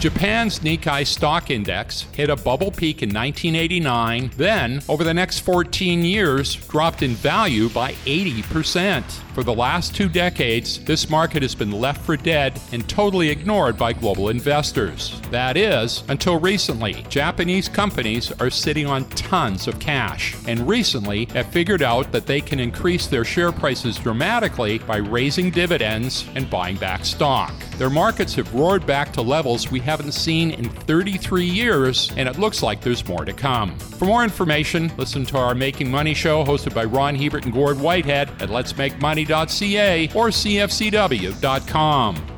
Japan's Nikkei stock index hit a bubble peak in 1989, then, over the next 14 years, dropped in value by 80%. For the last 2 decades, this market has been left for dead and totally ignored by global investors. That is, until recently, Japanese companies are sitting on tons of cash, and recently have figured out that they can increase their share prices dramatically by raising dividends and buying back stock. Their markets have roared back to levels we haven't seen in 33 years, and it looks like there's more to come. For more information, listen to our Making Money show hosted by Ron Hebert and Gord Whitehead at letsmakemoney.ca or cfcw.com.